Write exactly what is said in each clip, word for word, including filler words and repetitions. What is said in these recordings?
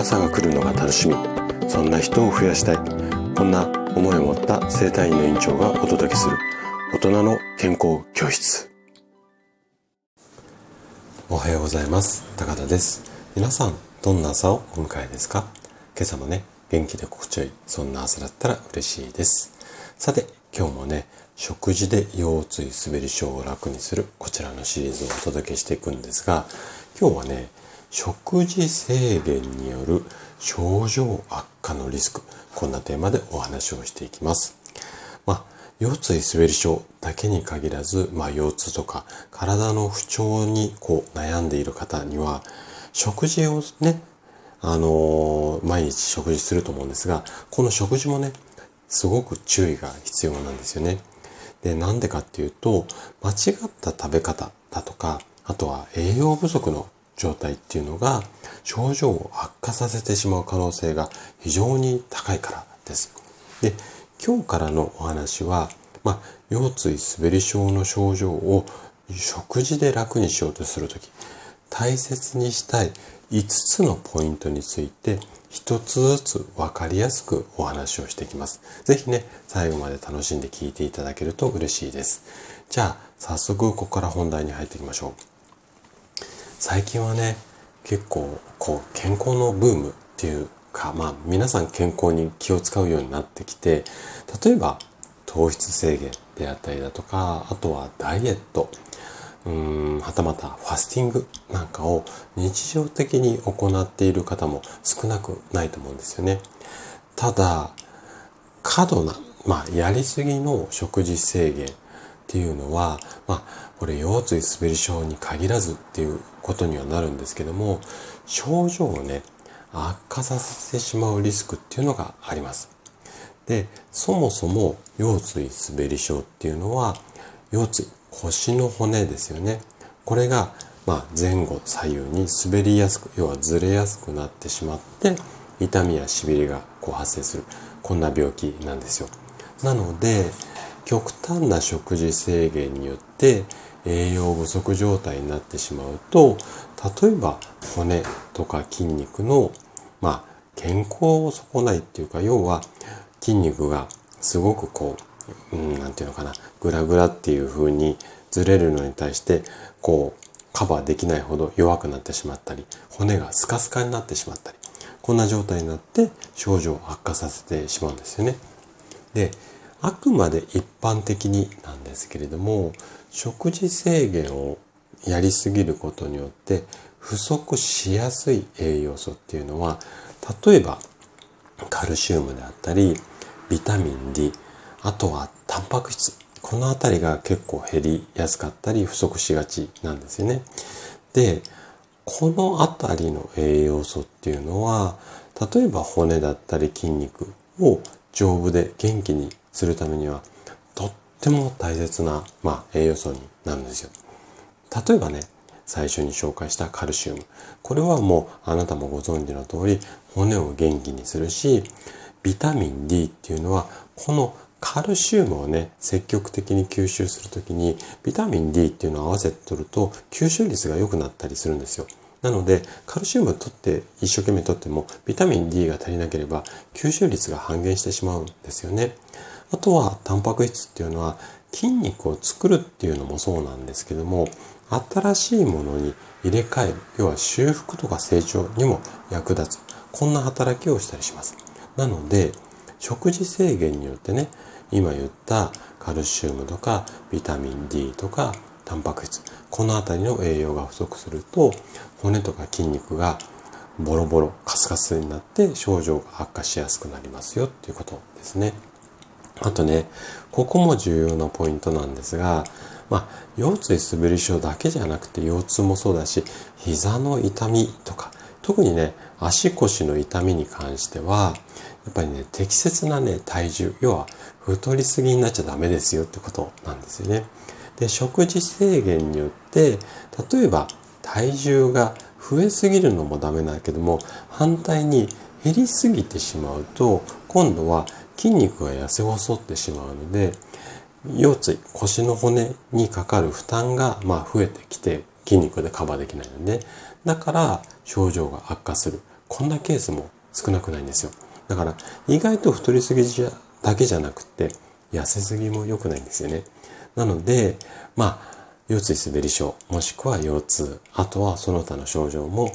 朝が来るのが楽しみ、そんな人を増やしたい、こんな思いを持った生体院の院長がお届けする大人の健康教室。おはようございます。高田です。皆さんどんな朝をお迎えですか？今朝もね、元気で心地よい、そんな朝だったら嬉しいです。さて今日もね、食事で腰椎滑り症を楽にする、こちらのシリーズをお届けしていくんですが、今日はね、食事制限による症状悪化のリスク、こんなテーマでお話をしていきます。まあ、腰椎滑り症だけに限らず、まあ、腰痛とか体の不調にこう悩んでいる方には、食事をね、あのー、毎日食事すると思うんですが、この食事もね、すごく注意が必要なんですよね。で、なんでかっていうと、間違った食べ方だとか、あとは栄養不足の状態っていうのが症状を悪化させてしまう可能性が非常に高いからです。で、今日からのお話は、まあ、腰椎滑り症の症状を食事で楽にしようとするとき、大切にしたいいつつのポイントについて、一つずつ分かりやすくお話をしていきます。ぜひね、最後まで楽しんで聞いていただけると嬉しいです。じゃあ、早速ここから本題に入っていきましょう。最近はね、結構こう健康のブームっていうか、まあ皆さん健康に気を使うようになってきて、例えば糖質制限であったりだとか、あとはダイエット、うーん、はたまたファスティングなんかを日常的に行っている方も少なくないと思うんですよね。ただ、過度な、まあ、やりすぎの食事制限っていうのは、まあ、これ腰椎滑り症に限らずっていうことにはなるんですけども、症状をね、悪化させてしまうリスクっていうのがあります。で、そもそも腰椎滑り症っていうのは、腰椎、腰の骨ですよね。これが、まあ、前後左右に滑りやすく、要はずれやすくなってしまって、痛みやしびれがこう発生する、こんな病気なんですよ。なので、極端な食事制限によって栄養不足状態になってしまうと、例えば骨とか筋肉の、まあ、健康を損ないっていうか、要は筋肉がすごくこう、うん、なんていうのかな、グラグラっていう風にずれるのに対して、こう、カバーできないほど弱くなってしまったり、骨がスカスカになってしまったり、こんな状態になって症状を悪化させてしまうんですよね。で、あくまで一般的になんですけれども、食事制限をやりすぎることによって不足しやすい栄養素っていうのは、例えばカルシウムであったり、ビタミン ディ、あとはタンパク質。このあたりが結構減りやすかったり不足しがちなんですよね。で、このあたりの栄養素っていうのは、例えば骨だったり筋肉を丈夫で元気にするためには、とっても大切な、まあ、栄養素になるんですよ。例えばね、最初に紹介したカルシウム。これはもうあなたもご存知の通り、骨を元気にするし、ビタミン ディー っていうのは、このカルシウムをね、積極的に吸収するときに、ビタミン ディー っていうのを合わせて取ると、吸収率が良くなったりするんですよ。なので、カルシウムを取って、一生懸命取っても、ビタミン ディー が足りなければ、吸収率が半減してしまうんですよね。あとは、タンパク質っていうのは、筋肉を作るっていうのもそうなんですけども、新しいものに入れ替える、要は修復とか成長にも役立つ、こんな働きをしたりします。なので、食事制限によってね、今言ったカルシウムとかビタミン ディー とかタンパク質、このあたりの栄養が不足すると、骨とか筋肉がボロボロカスカスになって症状が悪化しやすくなりますよっていうことですね。あとね、ここも重要なポイントなんですが、まあ、腰椎滑り症だけじゃなくて腰痛もそうだし、膝の痛みとか、特にね、足腰の痛みに関しては、やっぱりね、適切なね、体重、要は太りすぎになっちゃダメですよってことなんですよね。で、食事制限によって、例えば体重が増えすぎるのもダメだけども、反対に減りすぎてしまうと、今度は筋肉が痩せ細ってしまうので、腰椎、腰の骨にかかる負担が、まあ、増えてきて、筋肉でカバーできないので、だから症状が悪化する。こんなケースも少なくないんですよ。だから意外と太りすぎじゃだけじゃなくて痩せすぎも良くないんですよね。なのでまあ腰椎滑り症もしくは腰痛、あとはその他の症状も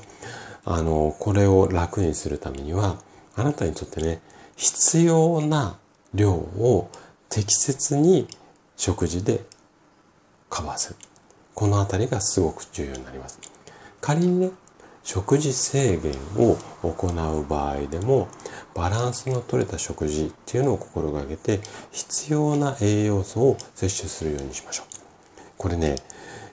あのこれを楽にするためにはあなたにとってね必要な量を適切に食事でカバーする、このあたりがすごく重要になります。仮にね食事制限を行う場合でもバランスの取れた食事っていうのを心がけて必要な栄養素を摂取するようにしましょう。これね、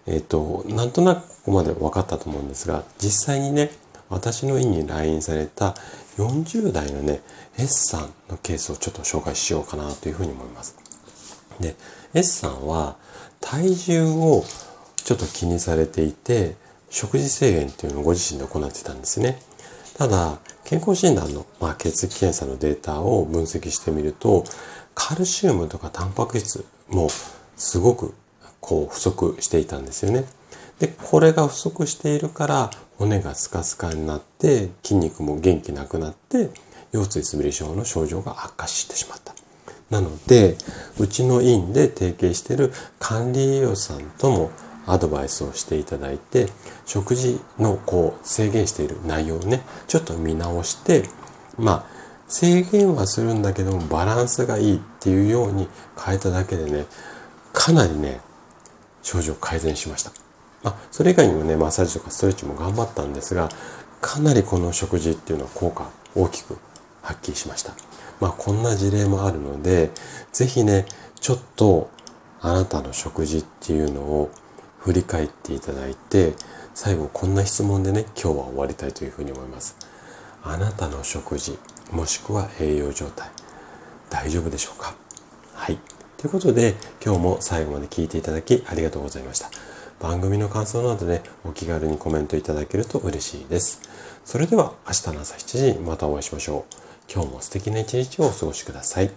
えっと、なんとなくここまで分かったと思うんですが、実際にね私の院に来院されたよんじゅう代のね S さんのケースをちょっと紹介しようかなというふうに思います。で S さんは体重をちょっと気にされていて食事制限っていうのをご自身で行ってたんですね。ただ健康診断の、まあ、血液検査のデータを分析してみるとカルシウムとかタンパク質もすごくこう不足していたんですよね。で、これが不足しているから骨がスカスカになって筋肉も元気なくなって腰椎滑り症の症状が悪化してしまった。なのでうちの院で提携している管理栄養士さんともアドバイスをしていただいて食事のこう制限している内容をねちょっと見直してまあ制限はするんだけどもバランスがいいっていうように変えただけでねかなりね症状改善しました。まあ、それ以外にもねマッサージとかストレッチも頑張ったんですがかなりこの食事っていうのは効果大きく発揮しました。まあ、こんな事例もあるのでぜひねちょっとあなたの食事っていうのを振り返っていただいて最後こんな質問でね今日は終わりたいというふうに思います。あなたの食事もしくは栄養状態大丈夫でしょうか？はい、ということで今日も最後まで聞いていただきありがとうございました。番組の感想などで、ね、お気軽にコメントいただけると嬉しいです。それでは明日の朝しちじまたお会いしましょう。今日も素敵な一日をお過ごしください。